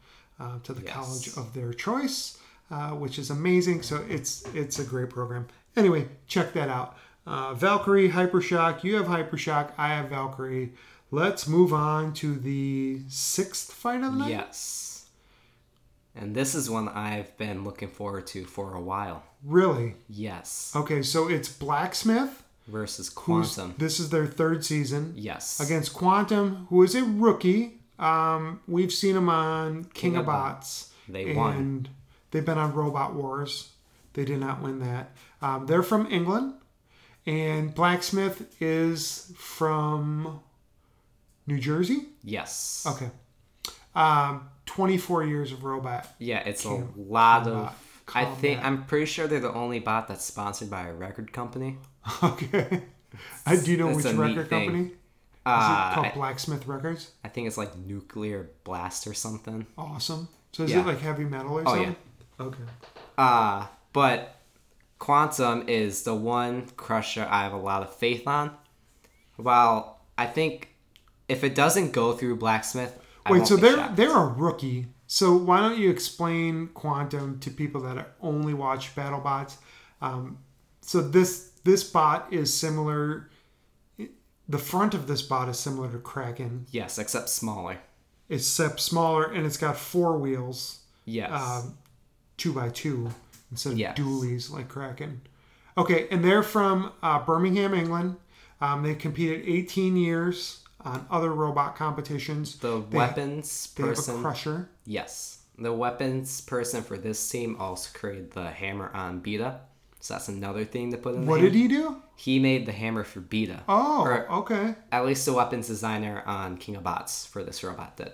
to the college of their choice, which is amazing. So it's a great program. Anyway, check that out. Valkyrie, Hyper Shock. You have Hyper Shock. I have Valkyrie. Let's move on to the sixth fight of the night. Yes. And this is one I've been looking forward to for a while. Really? Yes. Okay, so it's Blacksmith versus Quantum. This is their third season. Yes. Against Quantum, who is a rookie. We've seen him on King of Bots. They won. And they've been on Robot Wars. They did not win that. They're from England. And Blacksmith is from New Jersey? Yes. Okay. 24 years of robot. Yeah, it's a lot of... combat. I'm pretty sure they're the only bot that's sponsored by a record company. Okay. Do you know which record company? Is it called Blacksmith Records? I think it's like Nuclear Blast or something. Awesome. So is it like heavy metal or something? Oh, yeah. Okay. But Quantum is the one crusher I have a lot of faith on. While I think if it doesn't go through Blacksmith... Wait, so they're a rookie. So why don't you explain Quantum to people that only watch BattleBots? So this bot is similar. The front of this bot is similar to Kraken. Yes, except smaller. And it's got four wheels. Yes. 2x2 instead of dualies like Kraken. Okay, and they're from Birmingham, England. They competed 18 years on other robot competitions. The weapons person. They have a crusher. Yes. The weapons person for this team also created the hammer on Beta. So that's another thing to put in there. What did he do? He made the hammer for Beta. Oh, or okay. At least the weapons designer on King of Bots for this robot did.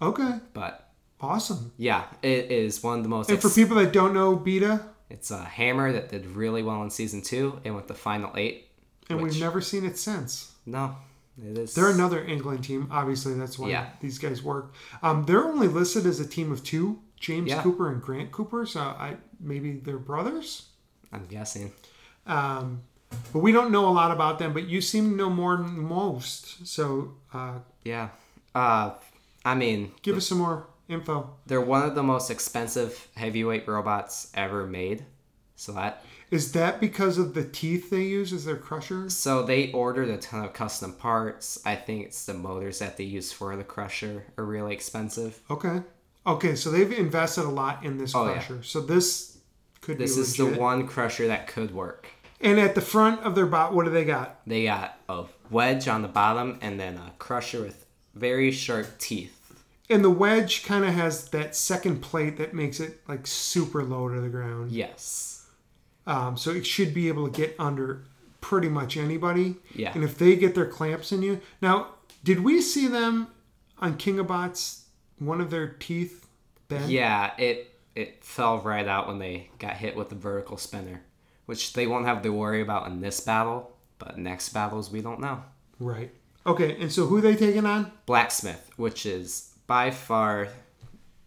Okay. But awesome. Yeah, it is one of the most... And for people that don't know Beta... It's a hammer that did really well in Season 2 and with the Final 8. And we've never seen it since. No. It is. They're another England team. Obviously, that's why these guys work. They're only listed as a team of two, James Cooper and Grant Cooper. So maybe they're brothers? I'm guessing. But we don't know a lot about them, but you seem to know more than most. So, give us some more info. They're one of the most expensive heavyweight robots ever made. So that is that because of the teeth they use as their crusher? So they ordered a ton of custom parts. I think it's the motors that they use for the crusher are really expensive. Okay, so they've invested a lot in this crusher. Yeah. So this could be legit. This is the one crusher that could work. And at the front of their bot, what do they got? They got a wedge on the bottom and then a crusher with very sharp teeth. And the wedge kind of has that second plate that makes it like super low to the ground. Yes. So it should be able to get under pretty much anybody. Yeah. And if they get their clamps in you. Now, did we see them on King of Bots, one of their teeth bent? Yeah, it fell right out when they got hit with the vertical spinner, which they won't have to worry about in this battle, but next battles we don't know. Right. Okay, and so who are they taking on? Blacksmith, which is... by far,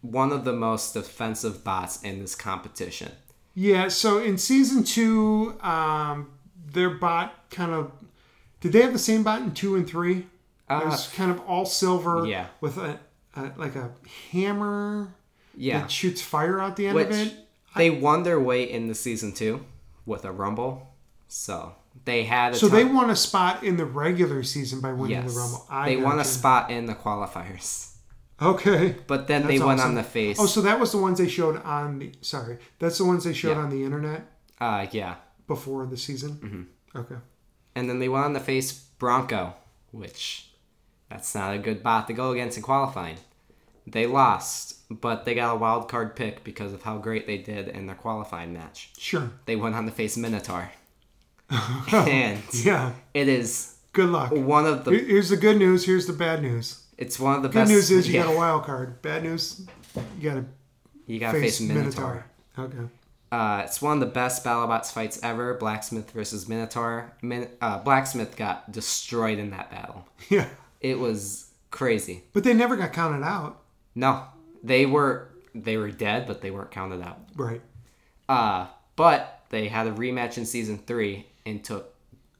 one of the most defensive bots in this competition. Yeah, so in Season 2, their bot kind of... Did they have the same bot in 2 and 3? It was kind of all silver with a hammer that shoots fire out the end of it. They won their way into Season 2 with a rumble, so... They had they won a spot in the regular season by winning the rumble. They won a spot in the qualifiers. Okay. But then they went on the face. Oh, so that was the ones they showed on the... Sorry. That's the ones they showed on the internet? Yeah. Before the season? Mm-hmm. Okay. And then they went on the face Bronco, which that's not a good bot to go against in qualifying. They lost, but they got a wild card pick because of how great they did in their qualifying match. Sure. They went on the face Minotaur. And it is... Good luck. One of the... Here's the good news. Here's the bad news. It's one of the best. Good news is you got a wild card. Bad news, you gotta face Minotaur. Okay. It's one of the best BattleBots fights ever. Blacksmith versus Minotaur. Blacksmith got destroyed in that battle. Yeah. It was crazy. But they never got counted out. No, they were dead, but they weren't counted out. Right. But they had a rematch in Season 3 and took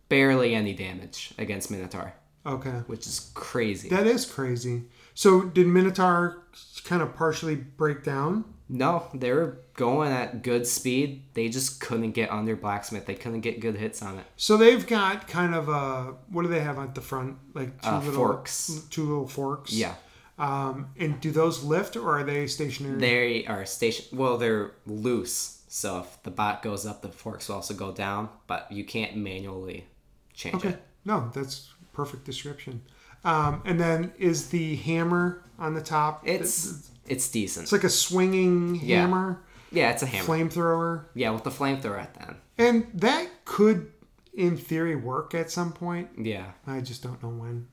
barely any damage against Minotaur. Okay. Which is crazy. That is crazy. So did Minotaur kind of partially break down? No, they were going at good speed. They just couldn't get under Blacksmith. They couldn't get good hits on it. So they've got kind of a... What do they have at the front? Like two little forks? Yeah. And do those lift or are they stationary? They are stationary. Well, they're loose. So if the bot goes up, the forks will also go down. But you can't manually change it. No, that's... Perfect description. And then is the hammer on the top? It's decent. It's like a swinging hammer. Yeah, it's a hammer. Flamethrower. Yeah, with the flamethrower at the end. And that could, in theory, work at some point. Yeah. I just don't know when.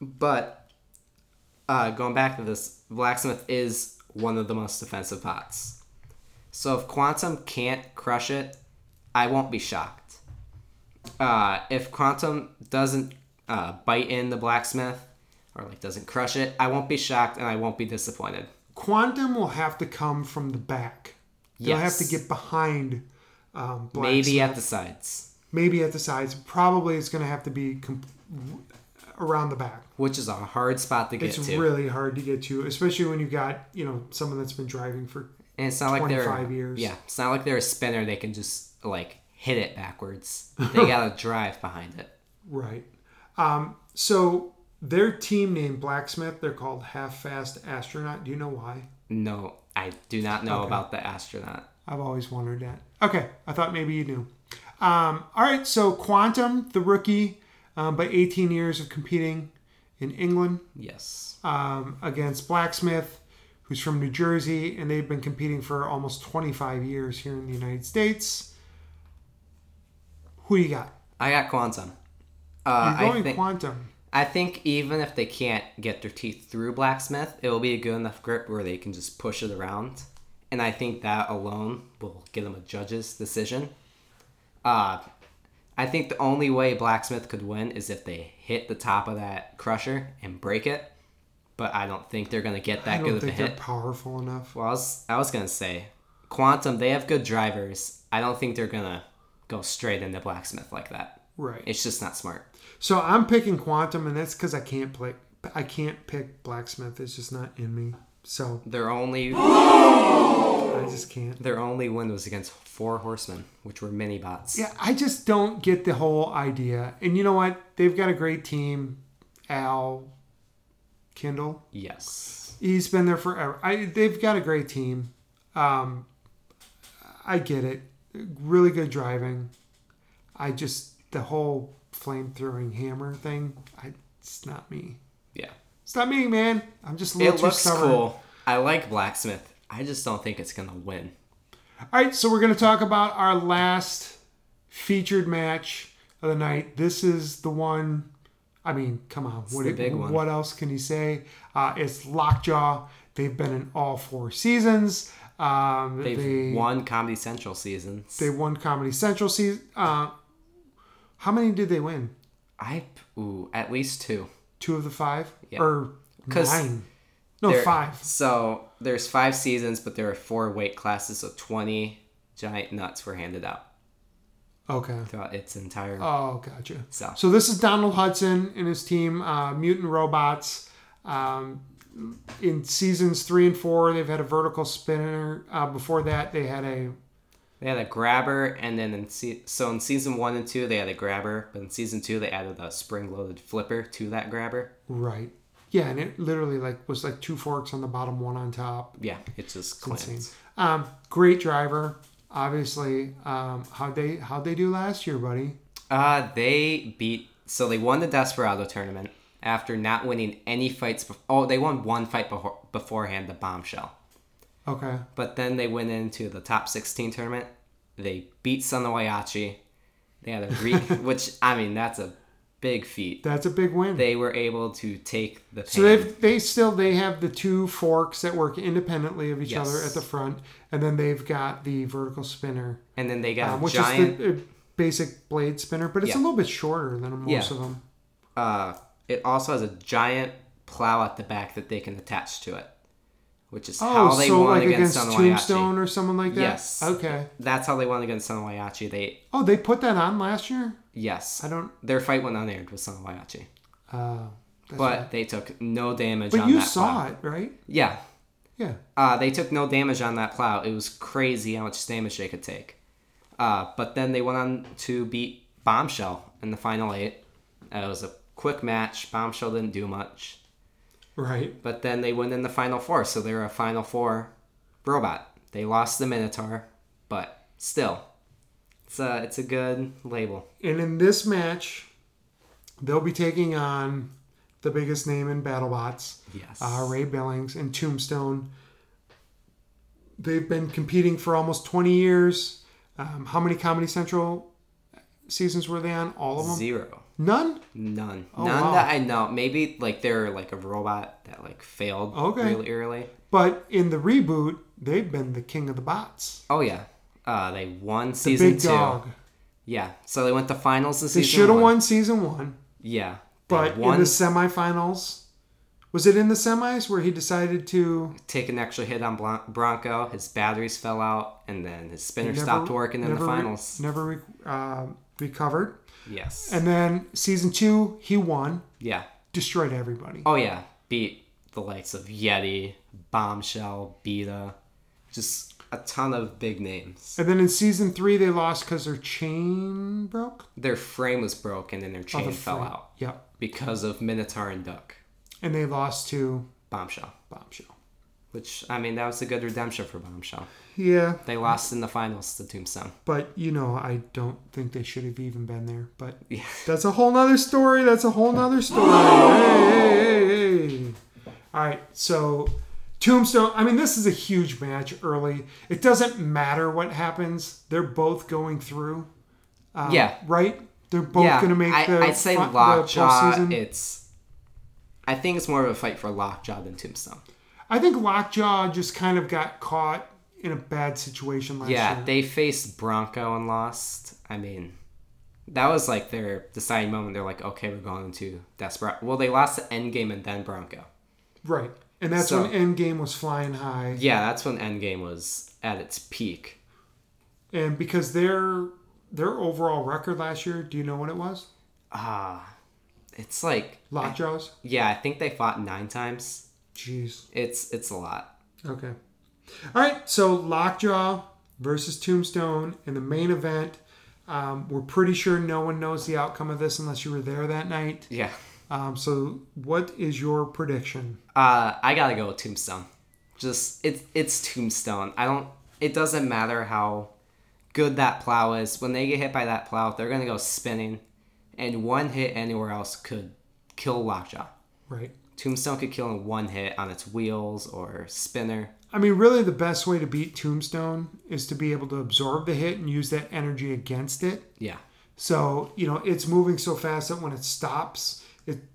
But going back to this, Blacksmith is one of the most defensive bots. So if Quantum can't crush it, I won't be shocked. If Quantum doesn't bite in the Blacksmith or doesn't crush it, I won't be shocked and I won't be disappointed. Quantum will have to come from the back. They'll have to get behind Blacksmith. Maybe at the sides. Probably it's going to have to be around the back. Which is a hard spot to get to. It's really hard to get to, especially when you've got someone that's been driving for 25 years. Yeah, it's not like they're a spinner. They can just hit it backwards. They got to drive behind it. Right. So their team name, Blacksmith, they're called Half-Fast Astronaut. Do you know why? No, I do not know about the astronaut. I've always wondered that. Okay, I thought maybe you knew. All right, so Quantum, the rookie, by 18 years of competing in England. Yes. Against Blacksmith, who's from New Jersey, and they've been competing for almost 25 years here in the United States. Who do you got? I got Quantum. You're going Quantum. I think even if they can't get their teeth through Blacksmith, it will be a good enough grip where they can just push it around. And I think that alone will get them a judge's decision. I think the only way Blacksmith could win is if they hit the top of that crusher and break it. But I don't think they're going to get that good of a hit. I don't think they're powerful enough. Well, I was going to say, Quantum, they have good drivers. I don't think they're going to go straight into Blacksmith like that. Right. It's just not smart. So I'm picking Quantum, and that's because I can't pick Blacksmith. It's just not in me. So I just can't. Their only win was against 4 horsemen, which were mini bots. Yeah, I just don't get the whole idea. And you know what? They've got a great team. Al Kindle. Yes. He's been there forever. They've got a great team. I get it. Really good driving. The whole flamethrowing hammer thing, it's not me. Yeah. It's not me, man. I'm just a little too stubborn. It looks cool. I like Blacksmith. I just don't think it's going to win. All right, so we're going to talk about our last featured match of the night. This is the one, I mean, come on. It's the big one. What else can you say? It's Lockjaw. They've been in all 4 seasons. They won Comedy Central seasons. They won Comedy Central season. How many did they win? At least 2. 2 of the 5? Yeah. Or 9? No, 5. So there's 5 seasons, but there are 4 weight classes, so 20 giant nuts were handed out. Okay. Throughout its entire... Oh, gotcha. So this is Donald Hudson and his team, Mutant Robots. In seasons 3 and 4, they've had a vertical spinner. Before that, They had a grabber, and then in season 1 and 2, they had a grabber, but in season 2, they added a spring-loaded flipper to that grabber. Right. Yeah, and it literally was 2 forks on the bottom, 1 on top. Yeah, it's just cleans. Great driver, obviously. How'd they do last year, buddy? They won the Desperado tournament after not winning any fights. They won 1 fight beforehand, the Bombshell. Okay. But then they went into the top 16 tournament. They beat Son of Whyachi. They had which, I mean, that's a big feat. That's a big win. They were able to take the pain. So they have the 2 forks that work independently of each other at the front, and then they've got the vertical spinner. And then they got a giant... Which is the basic blade spinner, but it's a little bit shorter than most of them. It also has a giant plow at the back that they can attach to it. Which is how they won against Tombstone or someone like that? Yes. Okay. That's how they won against Son of Whyachi. They put that on last year? Yes. Their fight went unaired with Son of Whyachi. They took no damage on that plow. But you saw it, right? Yeah. Yeah. They took no damage on that plow. It was crazy how much damage they could take. But then they went on to beat Bombshell in the final 8. It was a quick match. Bombshell didn't do much. Right. But then they went in the final 4, so they were a final 4 robot. They lost the Minotaur, but still, it's a good label. And in this match, they'll be taking on the biggest name in BattleBots, Ray Billings and Tombstone. They've been competing for almost 20 years. How many Comedy Central seasons were they on? All of them? 0. None. Oh, none wow. That I know. Maybe they're a robot that failed really early. But in the reboot, they've been the king of the bots. Oh yeah, they won season 2. Dog. Yeah, so they went to finals in season 1. They should have won season 1. Yeah, but in the semifinals, was it in the semis where he decided to take an extra hit on Bronco? His batteries fell out, and then his spinner stopped working in the finals. Recovered. Yes. And then season 2, he won. Yeah. Destroyed everybody. Oh, yeah. Beat the likes of Yeti, Bombshell, Beta. Just a ton of big names. And then in season 3, they lost because their chain broke? Their frame was broken and their chain fell out. Yep. Because of Minotaur and Duck. And they lost to... Bombshell. Which, I mean, that was a good redemption for Bombshell. Yeah. They lost in the finals to Tombstone. But, I don't think they should have even been there. But that's a whole nother story. All right. So Tombstone, I mean, this is a huge match early. It doesn't matter what happens. They're both going through. Yeah. Right? They're both going to make the I'd say Lockjaw, I think it's more of a fight for Lockjaw than Tombstone. I think Lockjaw just kind of got caught in a bad situation last year. Yeah, they faced Bronco and lost. I mean, that was like their deciding moment. They're like, okay, we're going into Desperate. Well, they lost to Endgame and then Bronco. Right. And that's when Endgame was flying high. Yeah, that's when Endgame was at its peak. And because their overall record last year, do you know what it was? It's like... Lockjaws? Yeah, I think they fought 9 times. Jeez. It's a lot. Okay. All right, so Lockjaw versus Tombstone in the main event. We're pretty sure no one knows the outcome of this unless you were there that night. Yeah. So what is your prediction? I gotta go with Tombstone. Just it's Tombstone. It doesn't matter how good that plow is. When they get hit by that plow, they're gonna go spinning, and one hit anywhere else could kill Lockjaw. Right. Tombstone could kill in one hit on its wheels or spinner. I mean, really the best way to beat Tombstone is to be able to absorb the hit and use that energy against it. Yeah. So, you know, it's moving so fast that when it stops,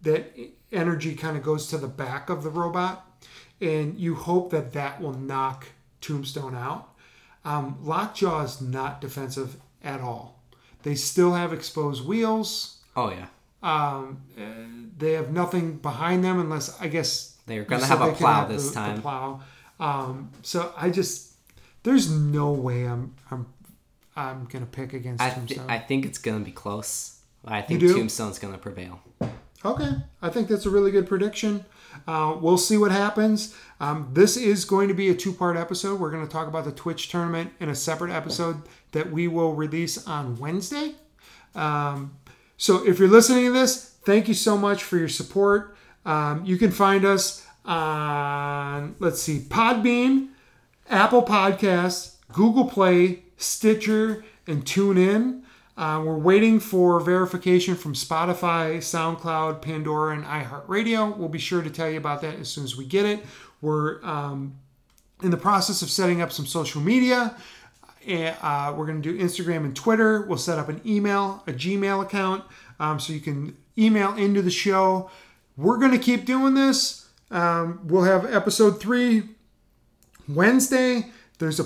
that energy kind of goes to the back of the robot, and you hope that that will knock Tombstone out. Lockjaw is not defensive at all. They still have exposed wheels. Oh, yeah. They have nothing behind them unless, I guess... They're going to have a plow this time. So I just... There's no way I'm going to pick against Tombstone. I think it's going to be close. I think Tombstone's going to prevail. Okay, I think that's a really good prediction. We'll see what happens. This is going to be a 2-part episode. We're going to talk about the Twitch tournament in a separate episode that we will release on Wednesday. So if you're listening to this, thank you so much for your support. You can find us on, Podbean, Apple Podcasts, Google Play, Stitcher, and TuneIn. We're waiting for verification from Spotify, SoundCloud, Pandora, and iHeartRadio. We'll be sure to tell you about that as soon as we get it. We're in the process of setting up some social media. We're going to do Instagram and Twitter. We'll set up an email, a Gmail account, so you can email into the show. We're going to keep doing this. We'll have episode 3 Wednesday. There's a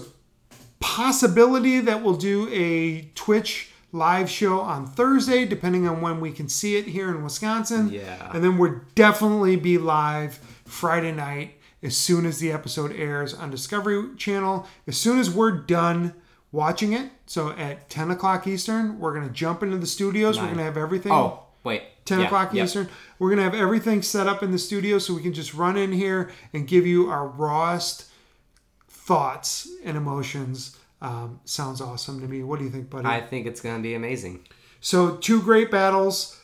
possibility that we'll do a Twitch live show on Thursday, depending on when we can see it here in Wisconsin. Yeah. And then we'll definitely be live Friday night as soon as the episode airs on Discovery Channel. As soon as we're done watching it, so at 10 o'clock Eastern, we're going to jump into the studios. 9. We're going to have everything. 10 o'clock Eastern. We're going to have everything set up in the studio so we can just run in here and give you our rawest thoughts and emotions. Sounds awesome to me. What do you think, buddy? I think it's going to be amazing. So 2 great battles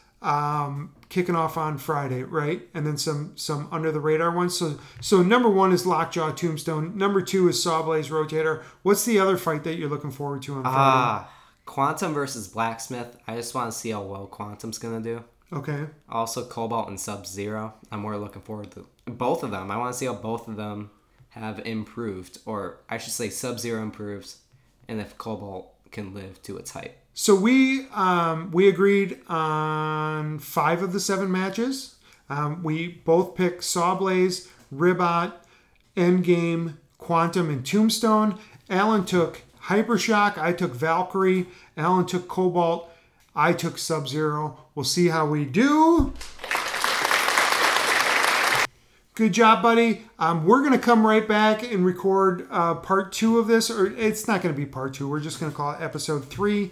kicking off on Friday, right? And then some under-the-radar ones. So number 1 is Lockjaw Tombstone. Number 2 is Sawblaze Rotator. What's the other fight that you're looking forward to on Friday? Quantum versus Blacksmith. I just want to see how well Quantum's going to do. Okay. Also Cobalt and Sub-Zero. I'm more looking forward to both of them. I want to see how both of them have improved, or I should say Sub-Zero improves, and if Cobalt can live to its hype. So we agreed on 5 of the 7 matches. We both picked Sawblaze, Ribbot, Endgame, Quantum, and Tombstone. Alan took Hyper Shock. I took Valkyrie. Alan took Cobalt. I took Sub-Zero. We'll see how we do. Good job, buddy. We're going to come right back and record part 2 of this. Or it's not going to be part 2. We're just going to call it episode 3.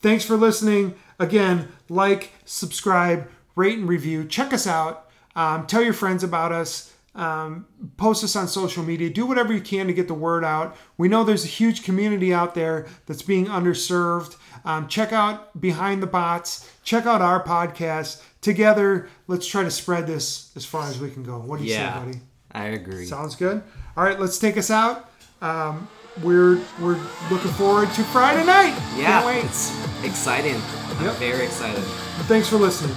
Thanks for listening. Again, like, subscribe, rate, and review. Check us out. Tell your friends about us. Post us on social media. Do whatever you can to get the word out. We know there's a huge community out there that's being underserved. Check out Behind the Bots. Check out our podcast. Together, let's try to spread this as far as we can go. What do you say, buddy? I agree. Sounds good. All right, let's take us out. We're looking forward to Friday night. Yeah, can't wait. It's exciting. I'm very excited. Thanks for listening.